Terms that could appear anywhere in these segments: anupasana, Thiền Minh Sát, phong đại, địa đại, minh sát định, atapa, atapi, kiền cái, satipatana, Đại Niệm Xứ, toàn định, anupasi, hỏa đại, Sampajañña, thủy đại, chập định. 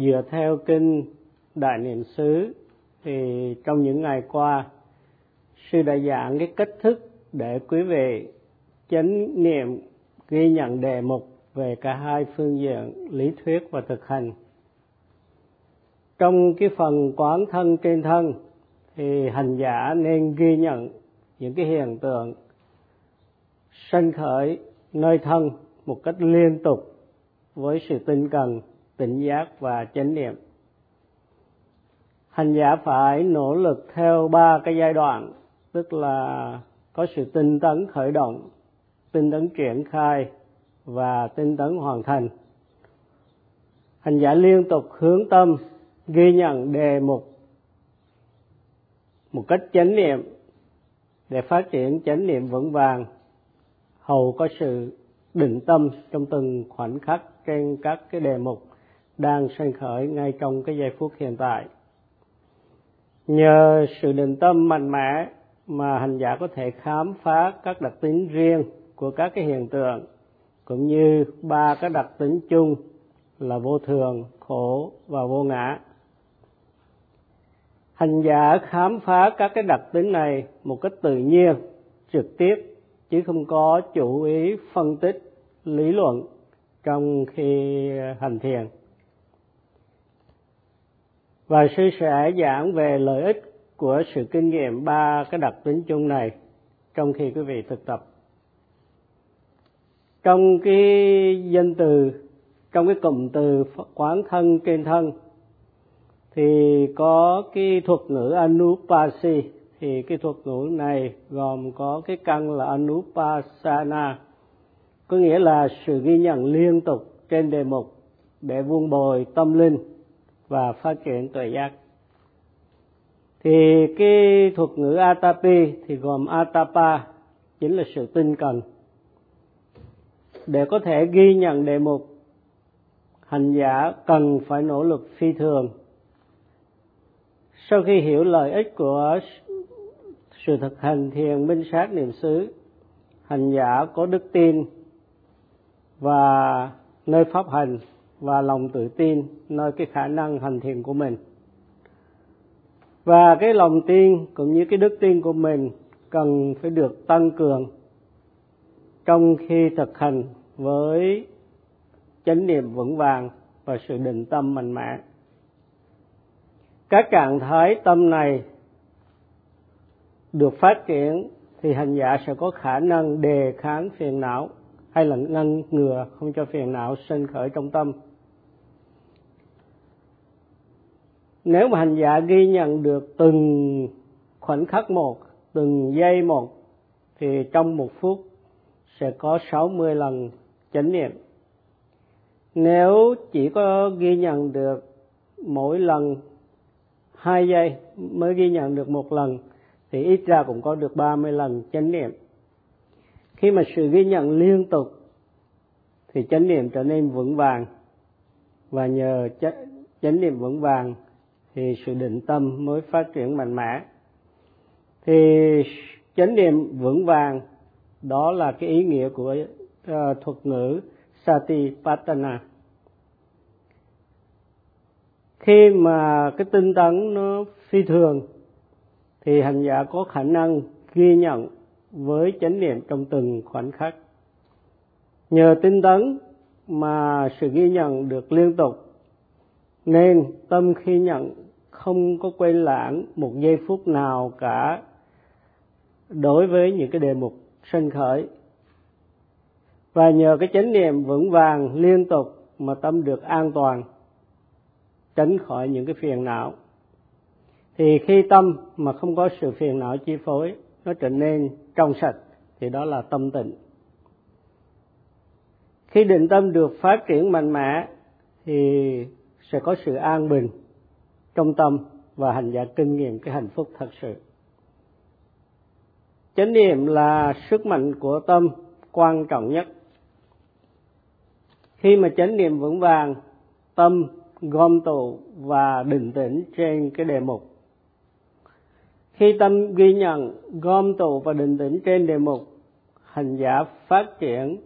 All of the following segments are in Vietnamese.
Dựa theo kinh Đại Niệm Xứ thì trong những ngày qua sư đã giảng cái cách thức để quý vị chánh niệm ghi nhận đề mục về cả hai phương diện lý thuyết và thực hành. Trong cái phần quán thân trên thân thì hành giả nên ghi nhận những cái hiện tượng sanh khởi nơi thân một cách liên tục với sự tinh cần, tỉnh giác và chánh niệm. Hành giả phải nỗ lực theo ba cái giai đoạn, tức là có sự tinh tấn khởi động, tinh tấn triển khai và tinh tấn hoàn thành. Hành giả liên tục hướng tâm ghi nhận đề mục một cách chánh niệm để phát triển chánh niệm vững vàng, hầu có sự định tâm trong từng khoảnh khắc trên các cái đề mục đang sanh khởi ngay trong cái giây phút hiện tại. Nhờ sự định tâm mạnh mẽ mà hành giả có thể khám phá các đặc tính riêng của các cái hiện tượng, cũng như ba cái đặc tính chung là vô thường, khổ và vô ngã. Hành giả khám phá các cái đặc tính này một cách tự nhiên, trực tiếp, chứ không có chủ ý phân tích lý luận trong khi hành thiền. Và sư sẽ giảng về lợi ích của sự kinh nghiệm ba cái đặc tính chung này trong khi quý vị thực tập. Trong cái danh từ, trong cái cụm từ quán thân trên thân thì có cái thuật ngữ anupasi, thì cái thuật ngữ này gồm có cái căn là anupasana, có nghĩa là sự ghi nhận liên tục trên đề mục để vun bồi tâm linh và phát triển tuệ giác. Thì cái thuật ngữ atapi thì gồm atapa, chính là sự tinh cần. Để có thể ghi nhận đề mục, hành giả cần phải nỗ lực phi thường. Sau khi hiểu lợi ích của sự thực hành thiền minh sát niệm xứ, hành giả có đức tin và nơi pháp hành và lòng tự tin nơi cái khả năng hành thiền của mình. Và cái lòng tin cũng như cái đức tin của mình cần phải được tăng cường trong khi thực hành với chánh niệm vững vàng và sự định tâm mạnh mẽ. Các trạng thái tâm này được phát triển thì hành giả sẽ có khả năng đề kháng phiền não, hay là ngăn ngừa không cho phiền não sinh khởi trong tâm. Nếu mà hành giả ghi nhận được từng khoảnh khắc một, từng giây một, thì trong một phút sẽ có 60 lần chánh niệm. Nếu chỉ có ghi nhận được mỗi lần 2 giây, mới ghi nhận được một lần, thì ít ra cũng có được 30 lần chánh niệm. Khi mà sự ghi nhận liên tục thì chánh niệm trở nên vững vàng, và nhờ chánh niệm vững vàng thì sự định tâm mới phát triển mạnh mẽ. Thì chánh niệm vững vàng đó là cái ý nghĩa của thuật ngữ satipatana. Khi mà cái tinh tấn nó phi thường thì hành giả có khả năng ghi nhận với chánh niệm trong từng khoảnh khắc. Nhờ tinh tấn mà sự ghi nhận được liên tục, nên tâm khi nhận không có quên lãng một giây phút nào cả đối với những cái đề mục sanh khởi. Và nhờ cái chánh niệm vững vàng liên tục mà tâm được an toàn, tránh khỏi những cái phiền não. Thì khi tâm mà không có sự phiền não chi phối, nó trở nên trong sạch, thì đó là tâm tịnh. Khi định tâm được phát triển mạnh mẽ thì sẽ có sự an bình trong tâm, và hành giả kinh nghiệm cái hạnh phúc thật sự. Chánh niệm là sức mạnh của tâm quan trọng nhất. Khi mà chánh niệm vững vàng, tâm gom tụ và định tĩnh trên cái đề mục. Khi tâm ghi nhận, gom tụ và định tĩnh trên đề mục, hành giả phát triển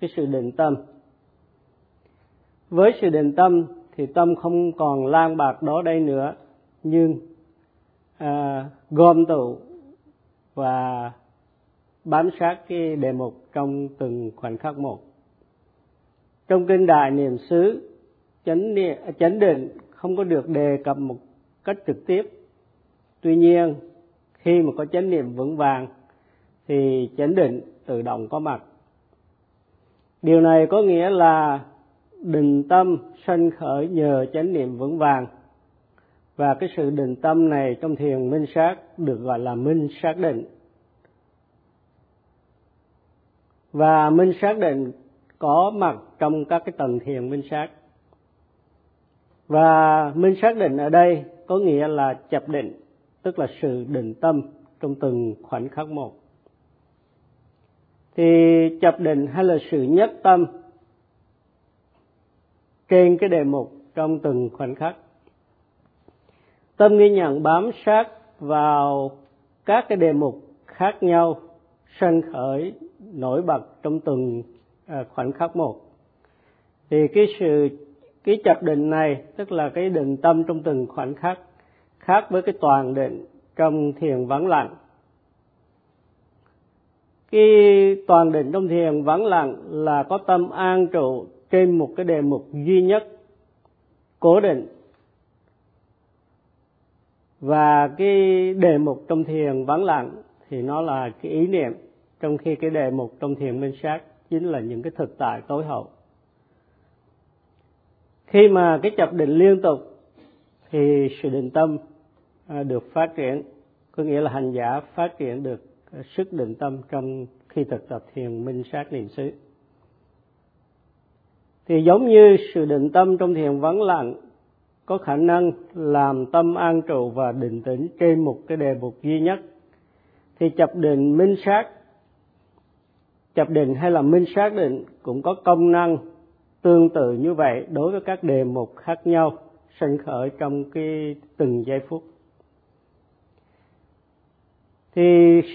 cái sự định tâm. Với sự định tâm thì tâm không còn lang bạc đó đây nữa, nhưng gom tụ và bám sát cái đề mục trong từng khoảnh khắc một. Trong kinh Đại Niệm Xứ, chánh định không có được đề cập một cách trực tiếp. Tuy nhiên, khi mà có chánh niệm vững vàng thì chánh định tự động có mặt. Điều này có nghĩa là định tâm sanh khởi nhờ chánh niệm vững vàng, và cái sự định tâm này trong thiền minh sát được gọi là minh sát định. Và minh sát định có mặt trong các cái tầng thiền minh sát. Và minh sát định ở đây có nghĩa là chập định, tức là sự định tâm trong từng khoảnh khắc một. Thì chập định hay là sự nhất tâm trên cái đề mục trong từng khoảnh khắc. Tâm ghi nhận bám sát vào các cái đề mục khác nhau sanh khởi nổi bật trong từng khoảnh khắc một. Thì cái chập định này, tức là cái định tâm trong từng khoảnh khắc, khác với cái toàn định trong thiền vắng lặng. Cái toàn định trong thiền vắng lặng là có tâm an trụ trên một cái đề mục duy nhất, cố định. Và cái đề mục trong thiền vắng lặng thì nó là cái ý niệm, trong khi cái đề mục trong thiền minh sát chính là những cái thực tại tối hậu. Khi mà cái chập định liên tục thì sự định tâm được phát triển, có nghĩa là hành giả phát triển được sức định tâm trong khi thực tập thiền minh sát niệm xứ. Thì giống như sự định tâm trong thiền vắng lặng có khả năng làm tâm an trụ và định tĩnh trên một cái đề mục duy nhất, thì chập định hay là minh sát định cũng có công năng tương tự như vậy đối với các đề mục khác nhau sanh khởi trong cái từng giây phút. Thì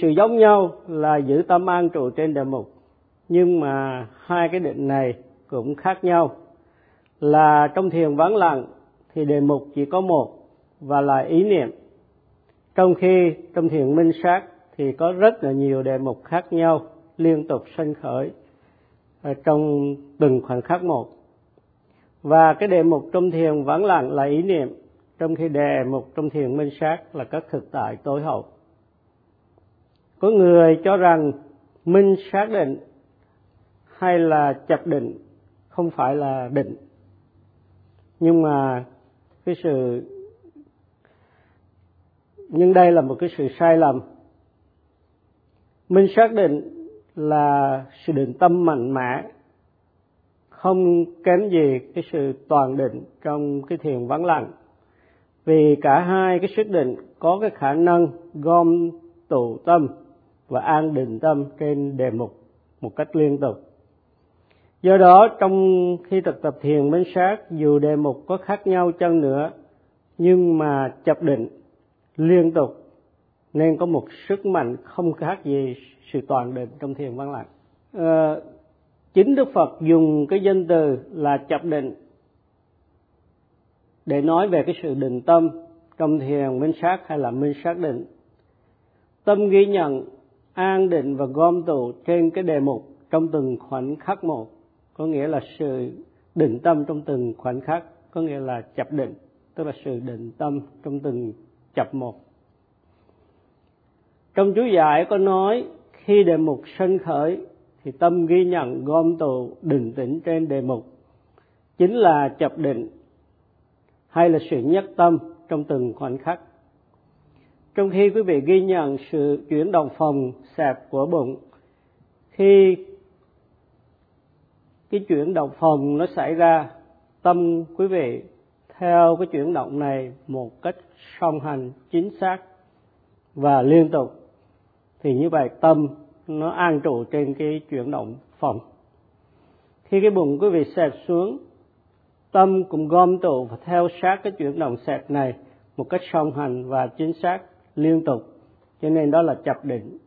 sự giống nhau là giữ tâm an trụ trên đề mục, nhưng mà hai cái định này cũng khác nhau, là trong thiền vắng lặng thì đề mục chỉ có một và là ý niệm, trong khi trong thiền minh sát thì có rất là nhiều đề mục khác nhau liên tục sanh khởi trong từng khoảnh khắc một. Và cái đề mục trong thiền vắng lặng là ý niệm, trong khi đề mục trong thiền minh sát là các thực tại tối hậu. Có người cho rằng minh sát định hay là chập định không phải là định, nhưng mà đây là một cái sự sai lầm. Minh sát định là sự định tâm mạnh mẽ, không kém gì cái sự toàn định trong cái thiền vắng lặng, vì cả hai cái sức định có cái khả năng gom tụ tâm và an định tâm trên đề mục một cách liên tục. Do đó, trong khi thực tập thiền minh sát, dù đề mục có khác nhau chăng nữa, nhưng mà chập định liên tục nên có một sức mạnh không khác gì sự toàn định trong thiền vắng lặng. Chính Đức Phật dùng cái danh từ là chập định để nói về cái sự định tâm trong thiền minh sát hay là minh sát định. Tâm ghi nhận, an định và gom tụ trên cái đề mục trong từng khoảnh khắc một, có nghĩa là sự định tâm trong từng khoảnh khắc, có nghĩa là chập định, tức là sự định tâm trong từng chập một. Trong chú giải có nói, khi đề mục sanh khởi thì tâm ghi nhận, gom tụ, định tĩnh trên đề mục chính là chập định hay là sự nhất tâm trong từng khoảnh khắc. Trong khi quý vị ghi nhận sự chuyển động phòng xẹp của bụng, khi cái chuyển động phòng nó xảy ra, tâm quý vị theo cái chuyển động này một cách song hành, chính xác và liên tục, thì như vậy tâm nó an trụ trên cái chuyển động phòng. Khi cái bụng quý vị xẹp xuống, tâm cũng gom tụ và theo sát cái chuyển động xẹp này một cách song hành và chính xác liên tục, cho nên đó là chập định,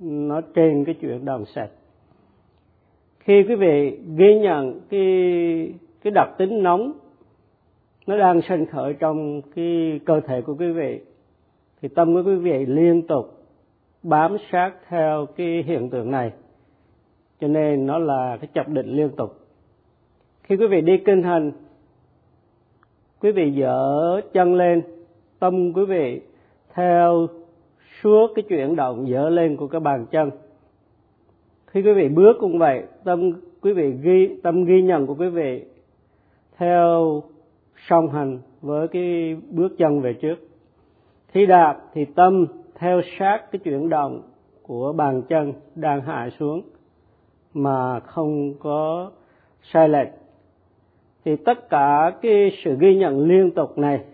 nó trên cái chuyển động xẹp. Khi quý vị ghi nhận cái đặc tính nóng nó đang sanh khởi trong cái cơ thể của quý vị, thì tâm của quý vị liên tục bám sát theo cái hiện tượng này, cho nên nó là cái chập định liên tục. Khi quý vị đi kinh hành, quý vị dở chân lên, tâm quý vị theo suốt cái chuyển động dở lên của các bàn chân. Khi quý vị bước cũng vậy, tâm quý vị ghi nhận của quý vị theo song hành với cái bước chân về trước. Khi đạp thì tâm theo sát cái chuyển động của bàn chân đang hạ xuống mà không có sai lệch. Thì tất cả cái sự ghi nhận liên tục này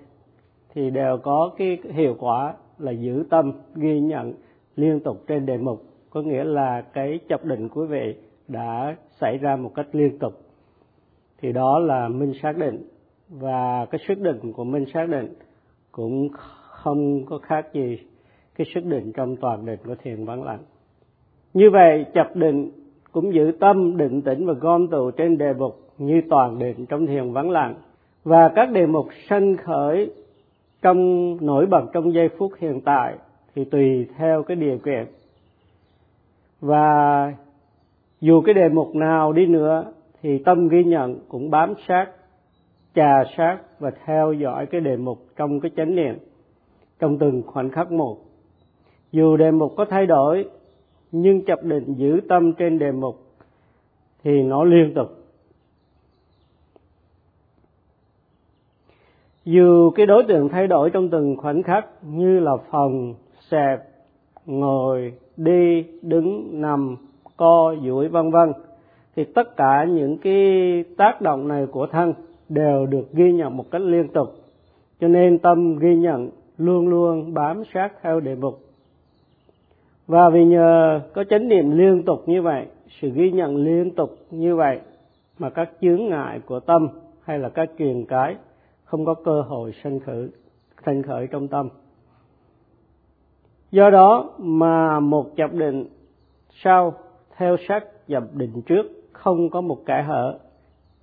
thì đều có cái hiệu quả là giữ tâm ghi nhận liên tục trên đề mục, có nghĩa là cái chập định của quý vị đã xảy ra một cách liên tục. Thì đó là minh sát định, và cái sức định của minh sát định cũng không có khác gì cái sức định trong toàn định của thiền vắng lặng. Như vậy chập định cũng giữ tâm định tĩnh và gom tụ trên đề mục như toàn định trong thiền vắng lặng, và các đề mục sanh khởi trong nổi bật trong giây phút hiện tại thì tùy theo cái điều kiện, và dù cái đề mục nào đi nữa thì tâm ghi nhận cũng bám sát, trà sát và theo dõi cái đề mục trong cái chánh niệm trong từng khoảnh khắc một. Dù đề mục có thay đổi nhưng chập định giữ tâm trên đề mục thì nó liên tục. Dù cái đối tượng thay đổi trong từng khoảnh khắc như là phòng, sẹp, ngồi, đi, đứng, nằm, co, duỗi v.v. thì tất cả những cái tác động này của thân đều được ghi nhận một cách liên tục, cho nên tâm ghi nhận luôn luôn bám sát theo đề mục. Và vì nhờ có chánh niệm liên tục như vậy, sự ghi nhận liên tục như vậy mà các chướng ngại của tâm hay là các kiền cái không có cơ hội sanh khởi trong tâm. Do đó mà một chập định sau theo sát chập định trước không có một kẽ hở,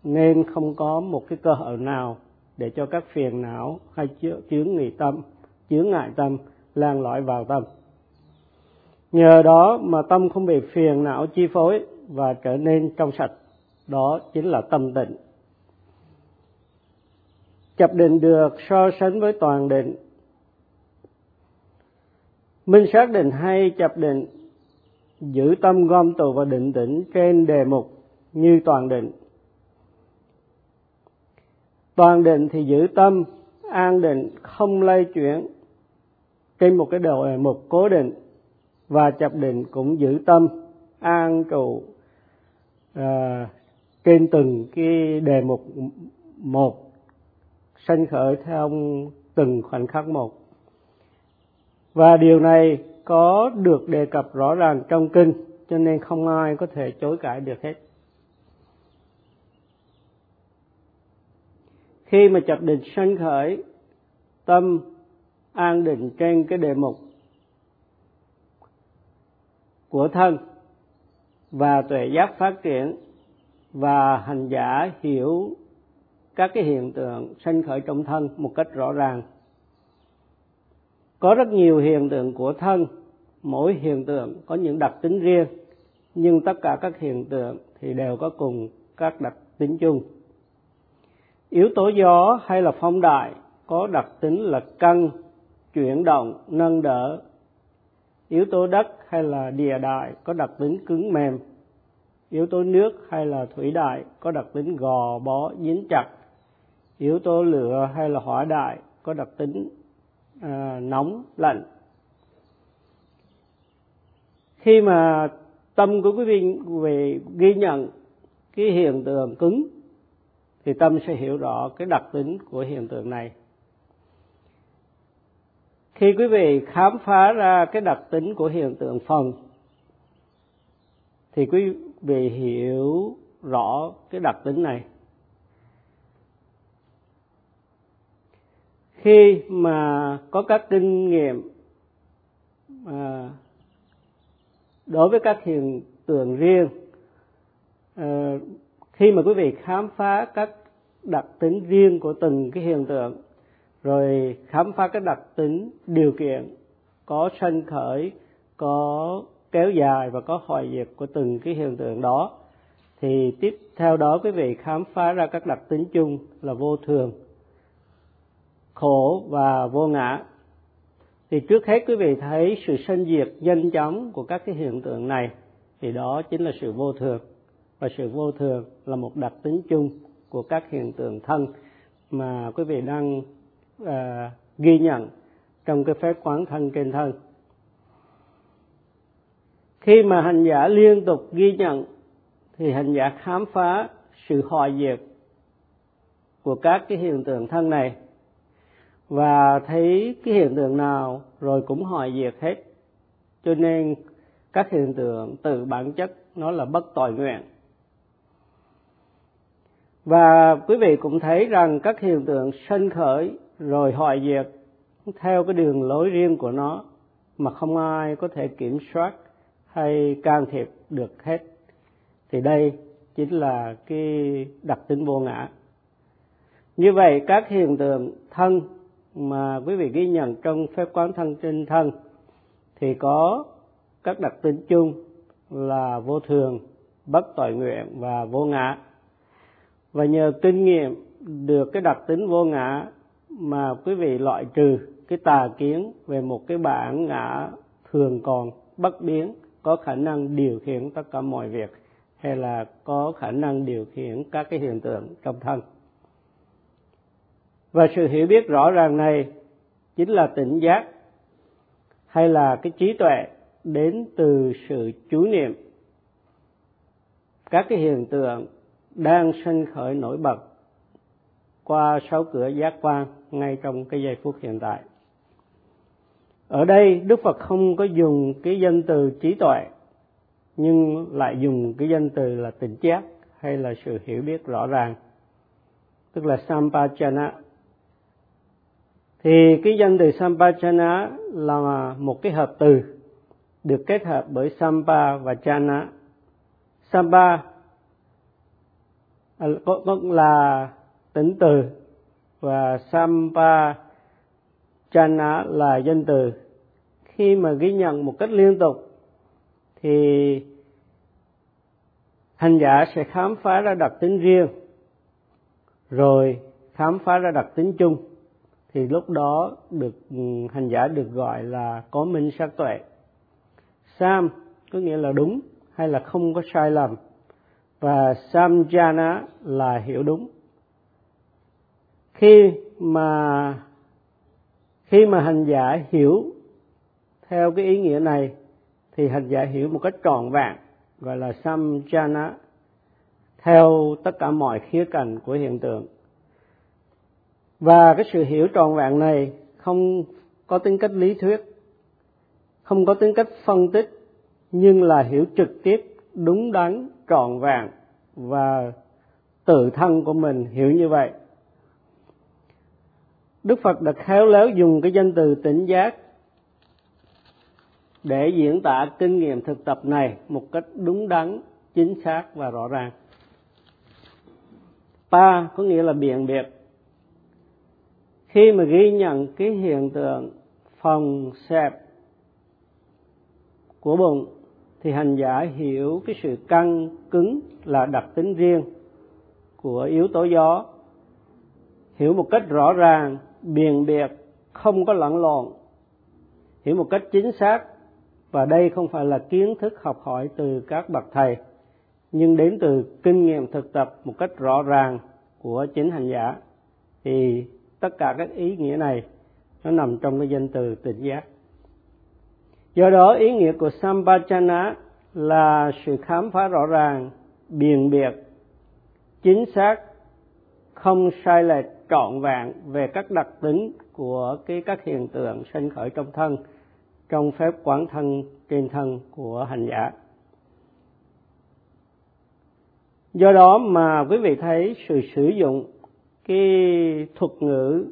nên không có một cái cơ hội nào để cho các phiền não hay chướng ngại tâm lan lõi vào tâm. Nhờ đó mà tâm không bị phiền não chi phối và trở nên trong sạch, đó chính là tâm tịnh. Chập định được so sánh với toàn định. Minh sát định hay chập định giữ tâm gom tụ và định tĩnh trên đề mục như toàn định. Toàn định thì giữ tâm an định không lay chuyển trên một cái đề mục cố định, và chập định cũng giữ tâm an trụ trên từng cái đề mục một, sanh khởi theo từng khoảnh khắc một. Và điều này có được đề cập rõ ràng trong kinh, cho nên không ai có thể chối cãi được hết. Khi mà chập định sanh khởi, tâm an định trên cái đề mục của thân, và tuệ giác phát triển, và hành giả hiểu các cái hiện tượng sanh khởi trong thân một cách rõ ràng. Có rất nhiều hiện tượng của thân, mỗi hiện tượng có những đặc tính riêng, nhưng tất cả các hiện tượng thì đều có cùng các đặc tính chung. Yếu tố gió hay là phong đại có đặc tính là căng, chuyển động, nâng đỡ. Yếu tố đất hay là địa đại có đặc tính cứng mềm. Yếu tố nước hay là thủy đại có đặc tính gò bó, dính chặt. Yếu tố lửa hay là hỏa đại có đặc tính nóng, lạnh. Khi mà tâm của quý vị ghi nhận cái hiện tượng cứng thì tâm sẽ hiểu rõ cái đặc tính của hiện tượng này. Khi quý vị khám phá ra cái đặc tính của hiện tượng phần thì quý vị hiểu rõ cái đặc tính này. Khi mà có các kinh nghiệm đối với các hiện tượng riêng, khi mà quý vị khám phá các đặc tính riêng của từng cái hiện tượng, rồi khám phá cái đặc tính điều kiện có sanh khởi, có kéo dài và có hoại diệt của từng cái hiện tượng đó. Thì tiếp theo đó quý vị khám phá ra các đặc tính chung là vô thường, khổ và vô ngã. Thì trước hết quý vị thấy sự sanh diệt nhanh chóng của các cái hiện tượng này, thì đó chính là sự vô thường. Và sự vô thường là một đặc tính chung của các hiện tượng thân mà quý vị đang ghi nhận trong cái phép quán thân trên thân. Khi mà hành giả liên tục ghi nhận thì hành giả khám phá sự hoại diệt của các cái hiện tượng thân này, và thấy cái hiện tượng nào rồi cũng hoại diệt hết. Cho nên các hiện tượng từ bản chất nó là bất toại nguyện. Và quý vị cũng thấy rằng các hiện tượng sanh khởi rồi hoại diệt theo cái đường lối riêng của nó mà không ai có thể kiểm soát hay can thiệp được hết. Thì đây chính là cái đặc tính vô ngã. Như vậy các hiện tượng thân mà quý vị ghi nhận trong phép quán thân trên thân thì có các đặc tính chung là vô thường, bất toại nguyện và vô ngã. Và nhờ kinh nghiệm được cái đặc tính vô ngã mà quý vị loại trừ cái tà kiến về một cái bản ngã thường còn bất biến, có khả năng điều khiển tất cả mọi việc, hay là có khả năng điều khiển các cái hiện tượng trong thân. Và sự hiểu biết rõ ràng này chính là tỉnh giác, hay là cái trí tuệ đến từ sự chú niệm các cái hiện tượng đang sanh khởi nổi bật qua sáu cửa giác quan ngay trong cái giây phút hiện tại. Ở đây Đức Phật không có dùng cái danh từ trí tuệ, nhưng lại dùng cái danh từ là tỉnh giác hay là sự hiểu biết rõ ràng, tức là Sampajañña. Thì cái danh từ Sampajañña là một cái hợp từ được kết hợp bởi Sampa và Chana. Sampa là tính từ và Sampajañña là danh từ. Khi mà ghi nhận một cách liên tục thì hành giả sẽ khám phá ra đặc tính riêng, rồi khám phá ra đặc tính chung, thì lúc đó hành giả được gọi là có minh sát tuệ. Sam có nghĩa là đúng hay là không có sai lầm, và Sampajañña là hiểu đúng. Khi mà hành giả hiểu theo cái ý nghĩa này thì hành giả hiểu một cách trọn vẹn, gọi là Sampajañña, theo tất cả mọi khía cạnh của hiện tượng. Và cái sự hiểu trọn vẹn này không có tính cách lý thuyết, không có tính cách phân tích, nhưng là hiểu trực tiếp, đúng đắn, trọn vẹn và tự thân của mình hiểu như vậy. Đức Phật đã khéo léo dùng cái danh từ tỉnh giác để diễn tả kinh nghiệm thực tập này một cách đúng đắn, chính xác và rõ ràng. Pa có nghĩa là biện biệt. Khi mà ghi nhận cái hiện tượng phòng xẹp của bụng thì hành giả hiểu cái sự căng cứng là đặc tính riêng của yếu tố gió, hiểu một cách rõ ràng, biện biệt, không có lẫn lộn, hiểu một cách chính xác. Và đây không phải là kiến thức học hỏi từ các bậc thầy, nhưng đến từ kinh nghiệm thực tập một cách rõ ràng của chính hành giả. Thì tất cả các ý nghĩa này nó nằm trong cái danh từ tỉnh giác. Do đó ý nghĩa của Sampajañña là sự khám phá rõ ràng, biện biệt, chính xác, không sai lệch, trọn vẹn về các đặc tính của các hiện tượng sanh khởi trong thân, trong phép quán thân trên thân của hành giả. Do đó mà quý vị thấy sự sử dụng cái thuật ngữ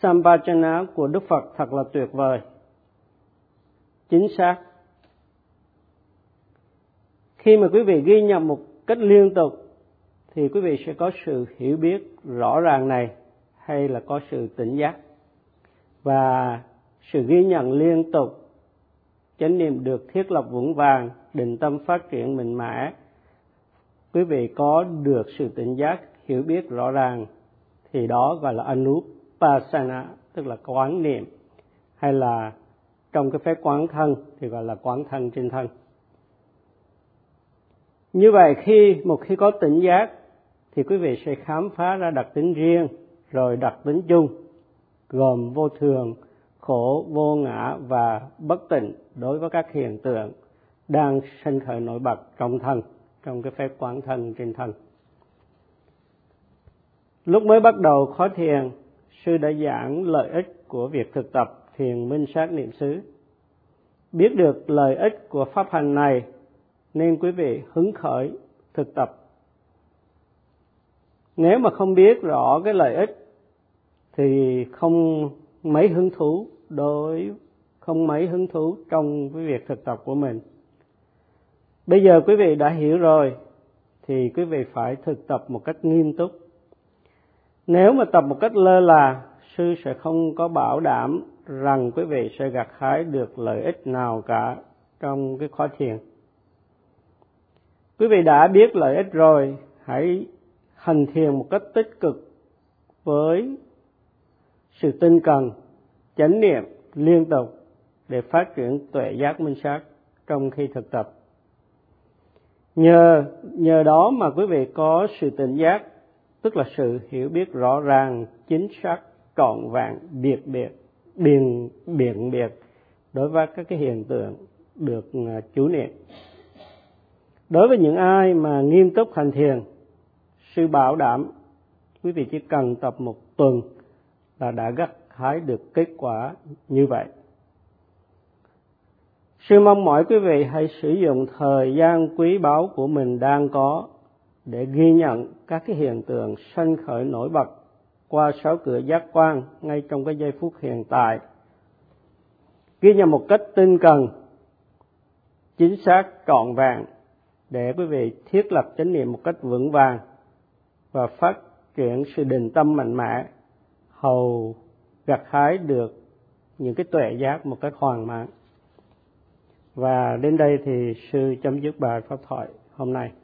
Sampajañña của Đức Phật thật là tuyệt vời, chính xác. Khi mà quý vị ghi nhận một cách liên tục thì quý vị sẽ có sự hiểu biết rõ ràng này, hay là có sự tỉnh giác và sự ghi nhận liên tục. Chánh niệm được thiết lập vững vàng, định tâm phát triển mạnh mẽ, quý vị có được sự tỉnh giác, hiểu biết rõ ràng, thì đó gọi là anupasana, tức là quán niệm, hay là trong cái phép quán thân thì gọi là quán thân trên thân. Như vậy một khi có tỉnh giác thì quý vị sẽ khám phá ra đặc tính riêng, rồi đặc tính chung gồm vô thường, khổ, vô ngã và bất tịnh đối với các hiện tượng đang sinh khởi nổi bật trong thân, trong cái phép quán thân trên thân. Lúc mới bắt đầu khóa thiền, sư đã giảng lợi ích của việc thực tập thiền minh sát niệm xứ. Biết được lợi ích của pháp hành này nên quý vị hứng khởi thực tập. Nếu mà không biết rõ cái lợi ích thì không mấy hứng thú trong cái việc thực tập của mình. Bây giờ quý vị đã hiểu rồi thì quý vị phải thực tập một cách nghiêm túc. Nếu mà tập một cách lơ là, sư sẽ không có bảo đảm rằng quý vị sẽ gặt hái được lợi ích nào cả trong cái khóa thiền. Quý vị đã biết lợi ích rồi, hãy hành thiền một cách tích cực với sự tinh cần, chánh niệm liên tục để phát triển tuệ giác minh sát trong khi thực tập. Nhờ đó mà quý vị có sự tỉnh giác, tức là sự hiểu biết rõ ràng, chính xác, trọn vẹn, biện biệt đối với các cái hiện tượng được chú niệm. Đối với những ai mà nghiêm túc hành thiền, sư bảo đảm quý vị chỉ cần tập một tuần là đã gặt hái được kết quả như vậy. Sư mong mỏi quý vị hãy sử dụng thời gian quý báu của mình đang có để ghi nhận các cái hiện tượng sanh khởi nổi bật qua sáu cửa giác quan ngay trong cái giây phút hiện tại. Ghi nhận một cách tinh cần, chính xác, trọn vẹn để quý vị thiết lập chánh niệm một cách vững vàng và phát triển sự định tâm mạnh mẽ, hầu gặt hái được những cái tuệ giác một cách hoàn mãn. Và đến đây thì sư chấm dứt bài pháp thoại hôm nay.